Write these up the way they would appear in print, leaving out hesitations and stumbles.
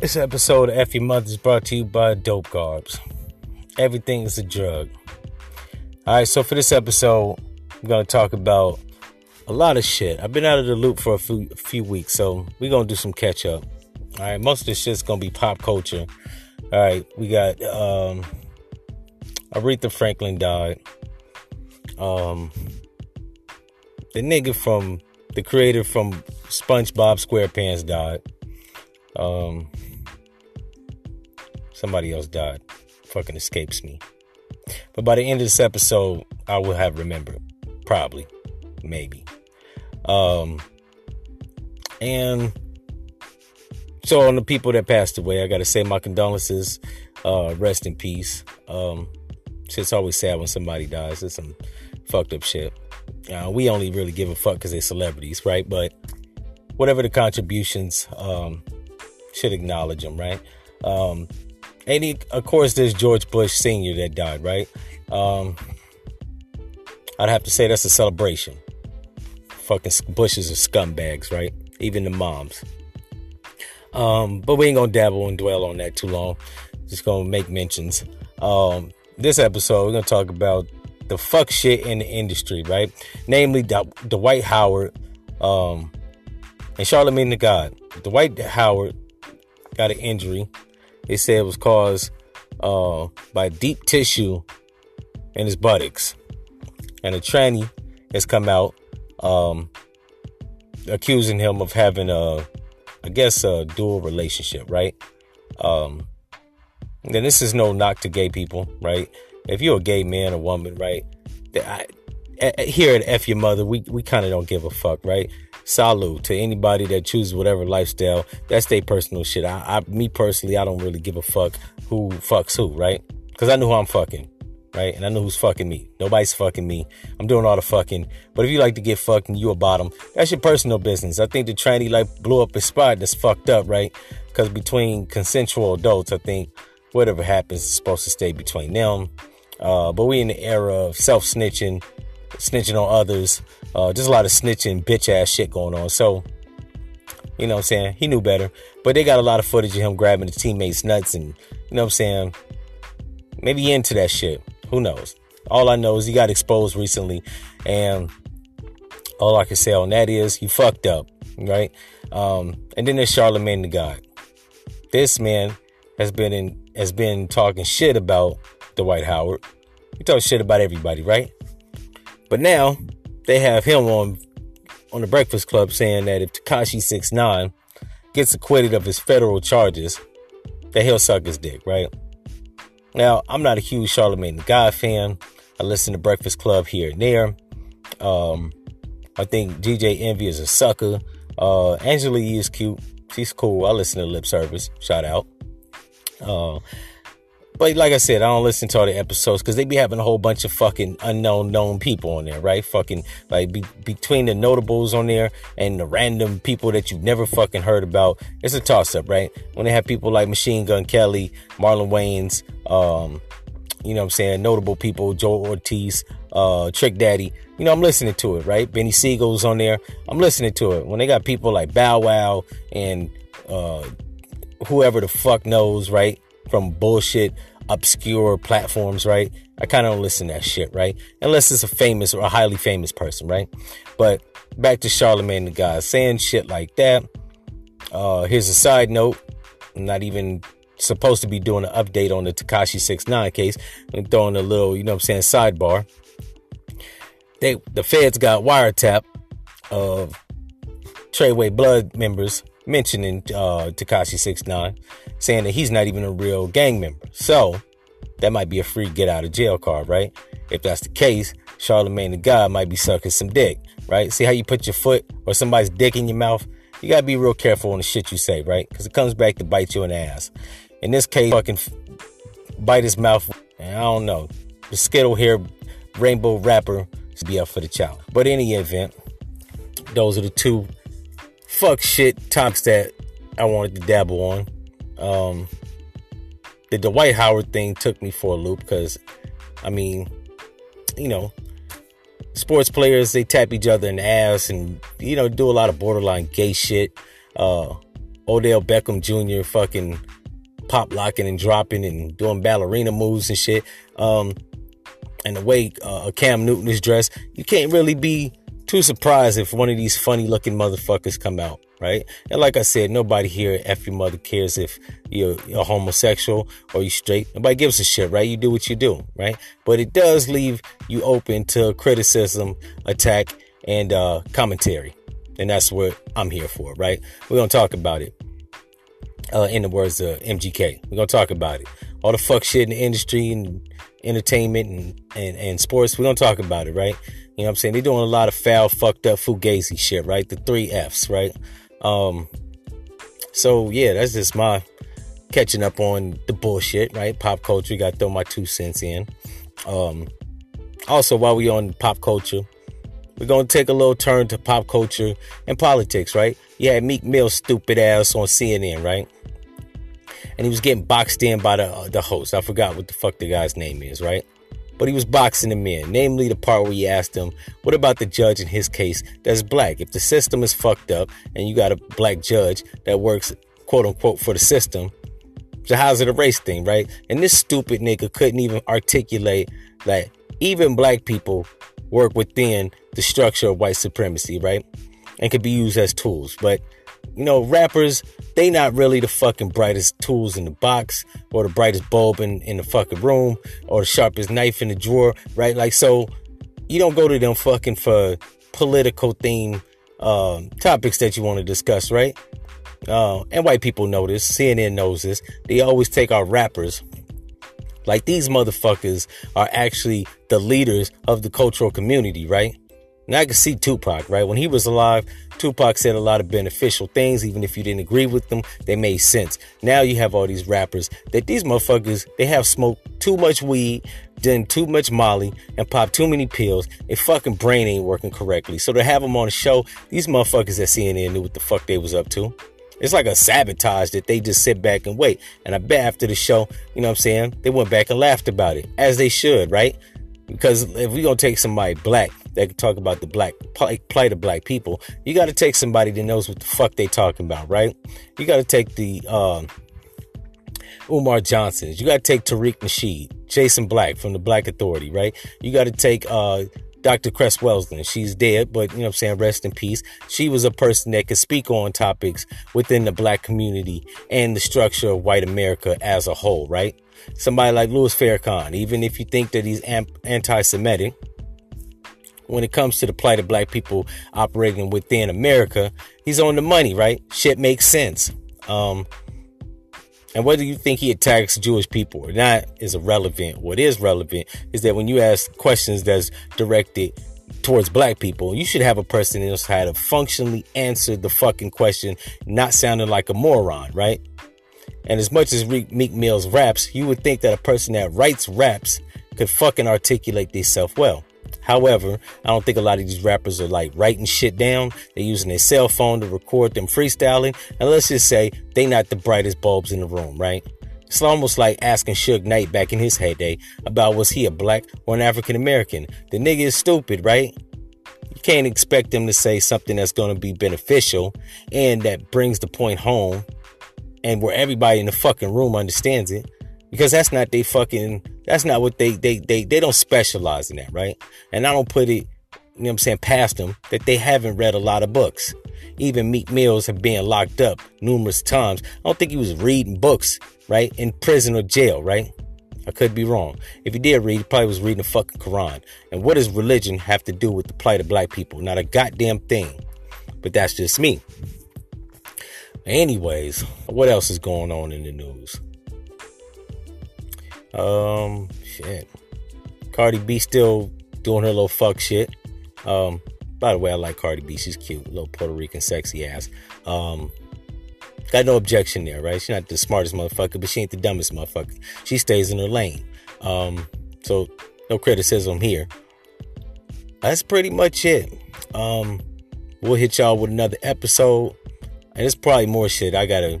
This episode of F.E. Month is brought to you by Dope Garbs. Everything is a drug. Alright, so for this episode, we're going to talk about a lot of shit. I've been out of the loop for a few weeks, so we're going to do some catch up. Alright, most of this shit's going to be pop culture. Alright, we got Aretha Franklin died. The nigga from, the creator from SpongeBob SquarePants died. Somebody else died. Fucking escapes me. But by the end of this episode, I will have remembered. Probably. Maybe. And so on the people that passed away, I gotta say my condolences. Rest in peace. Shit's always sad when somebody dies. It's some fucked up shit. We only really give a fuck because they're celebrities, right? But whatever the contributions, should acknowledge them, right? And he, of course, there's George Bush Sr. that died, right? I'd have to say that's a celebration. Fucking Bushes are scumbags, right? Even the moms. But we ain't gonna dabble and dwell on that too long. Just gonna make mentions. This episode, we're gonna talk about the fuck shit in the industry, right? Namely, Dwight Howard and Charlamagne the God. Dwight Howard got an injury. They said it was caused by deep tissue in his buttocks. And a tranny has come out accusing him of having a dual relationship, right? And this is no knock to gay people, right? If you're a gay man or woman, right? Here at F Your Mother, we kind of don't give a fuck, right? Salute to anybody that chooses whatever lifestyle. That's their personal shit. Me personally, I don't really give a fuck who fucks who, right? Because I know who I'm fucking, right? And I know who's fucking me. Nobody's fucking me. I'm doing all the fucking. But if you like to get fucked and you a bottom, that's your personal business. I think the tranny like blew up his spot. That's fucked up, right? Because between consensual adults, I think whatever happens is supposed to stay between them. But we in the era of self-snitching, snitching on others. Just a lot of snitching, bitch-ass shit going on. So, you know what I'm saying? He knew better. But they got a lot of footage of him grabbing his teammates' nuts and, you know what I'm saying? Maybe he into that shit. Who knows? All I know is he got exposed recently. And all I can say on that is you fucked up, right? And then there's Charlamagne the God. This man has been talking shit about Dwight Howard. He talks shit about everybody, right? But now they have him on the Breakfast Club saying that if Tekashi 69 gets acquitted of his federal charges, that he'll suck his dick, right? Now, I'm not a huge Charlamagne the God fan. I listen to Breakfast Club here and there. I think DJ Envy is a sucker. Angelique is cute. She's cool. I listen to Lip Service. Shout out. But like I said, I don't listen to all the episodes because they be having a whole bunch of fucking unknown known people on there, right? Fucking like between the notables on there and the random people that you've never fucking heard about. It's a toss up, right? When they have people like Machine Gun Kelly, Marlon Wayans, you know what I'm saying? Notable people, Joel Ortiz, Trick Daddy. You know, I'm listening to it, right? Benny Siegel's on there. I'm listening to it. When they got people like Bow Wow and whoever the fuck knows, right? From bullshit, obscure platforms, right? I kind of don't listen to that shit, right? Unless it's a famous or a highly famous person, right? But back to Charlamagne the God saying shit like that. Here's a side note. I'm not even supposed to be doing an update on the Tekashi 69 case. I'm throwing a little, you know what I'm saying, sidebar. The feds got wiretap of Treyway Blood members mentioning Tekashi 69, saying that he's not even a real gang member. So that might be a free get out of jail card, right? If that's the case, Charlamagne the God might be sucking some dick, right? See how you put your foot or somebody's dick in your mouth? You gotta be real careful on the shit you say, right? Because it comes back to bite you in the ass. In this case, fucking bite his mouth. And I don't know. The Skittle here, Rainbow Rapper, should be up for the child. But in any event, those are the two fuck shit topics that I wanted to dabble on. The Dwight Howard thing took me for a loop because, I mean, you know, sports players, they tap each other in the ass and, you know, do a lot of borderline gay shit. Odell Beckham Jr. fucking pop locking and dropping and doing ballerina moves and shit. And the way Cam Newton is dressed, you can't really be too surprised if one of these funny looking motherfuckers come out, right? And like I said, nobody here at F.E. Mother cares if you're homosexual or you straight. Nobody gives a shit, right? You do what you do, right? But it does leave you open to criticism, attack, and commentary. And that's what I'm here for, right? We're going to talk about it. In the words of MGK. We're going to talk about it. All the fuck shit in the industry and entertainment and sports. We're going to talk about it, right? You know what I'm saying? They're doing a lot of foul, fucked up, fugazi shit, right? The three Fs, right? So, yeah, that's just my catching up on the bullshit, right? Pop culture. Got to throw my 2 cents in. Also, while we on pop culture, we're going to take a little turn to pop culture and politics, right? You had Meek Mill stupid ass on CNN, right? And he was getting boxed in by the host. I forgot what the fuck the guy's name is, right? But he was boxing him in, namely the part where he asked him, what about the judge in his case that's black? If the system is fucked up and you got a black judge that works, quote unquote, for the system, so how's it a race thing, right? And this stupid nigga couldn't even articulate that even black people work within the structure of white supremacy, right? And could be used as tools. But, you know, rappers, they not really the fucking brightest tools in the box or the brightest bulb in the fucking room or the sharpest knife in the drawer, right? Like, so you don't go to them fucking for political theme topics that you want to discuss, right? And white people know this. CNN knows this. They always take our rappers. Like, these motherfuckers are actually the leaders of the cultural community, right? And I can see Tupac, right? When he was alive, Tupac said a lot of beneficial things. Even if you didn't agree with them, they made sense. Now you have all these rappers that these motherfuckers, they have smoked too much weed, done too much molly, and popped too many pills. Their fucking brain ain't working correctly. So to have them on the show, these motherfuckers at CNN knew what the fuck they was up to. It's like a sabotage that they just sit back and wait. And I bet after the show, you know what I'm saying, they went back and laughed about it, as they should, right? Because if we're going to take somebody black that can talk about the black plight of black people, you got to take somebody that knows what the fuck they talking about, right? You got to take the Umar Johnson. You got to take Tariq Nasheed, Jason Black from the Black Authority, right? You got to take Dr. Cress Wellesley. She's dead, but, you know what I'm saying, rest in peace. She was a person that could speak on topics within the black community and the structure of white America as a whole, right? Somebody like Louis Farrakhan, even if you think that he's anti-Semitic, when it comes to the plight of black people operating within America, he's on the money, right? Shit makes sense. And whether you think he attacks Jewish people or not is irrelevant. What is relevant is that when you ask questions that's directed towards black people, you should have a person that knows how to functionally answer the fucking question, not sounding like a moron, right? And as much as Meek Mill's raps, you would think that a person that writes raps could fucking articulate themselves well. However, I don't think a lot of these rappers are like writing shit down. They're using their cell phone to record them freestyling. And let's just say they not the brightest bulbs in the room, right? It's almost like asking Suge Knight back in his heyday about was he a black or an African American? The nigga is stupid, right? You can't expect them to say something that's going to be beneficial and that brings the point home and where everybody in the fucking room understands it. Because that's not they fucking, that's not what they don't specialize in that, right? And I don't put it, you know what I'm saying, past them that they haven't read a lot of books. Even Meek Mills have been locked up numerous times. I don't think he was reading books, right? In prison or jail, right? I could be wrong. If he did read, he probably was reading the fucking Quran. And what does religion have to do with the plight of black people? Not a goddamn thing. But that's just me. Anyways, what else is going on in the news? Shit. Cardi B still doing her little fuck shit. By the way, I like Cardi B. She's cute. Little Puerto Rican sexy ass. Got no objection there, right? She's not the smartest motherfucker, but she ain't the dumbest motherfucker. She stays in her lane. So no criticism here. That's pretty much it. We'll hit y'all with another episode. And it's probably more shit. I gotta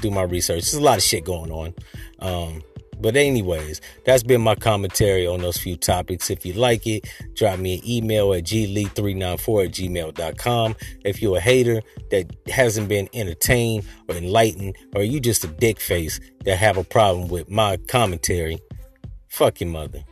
do my research. There's a lot of shit going on. But anyways, that's been my commentary on those few topics. If you like it, drop me an email at glee394@gmail.com. If you're a hater that hasn't been entertained or enlightened, or you just a dick face that have a problem with my commentary, fuck your mother.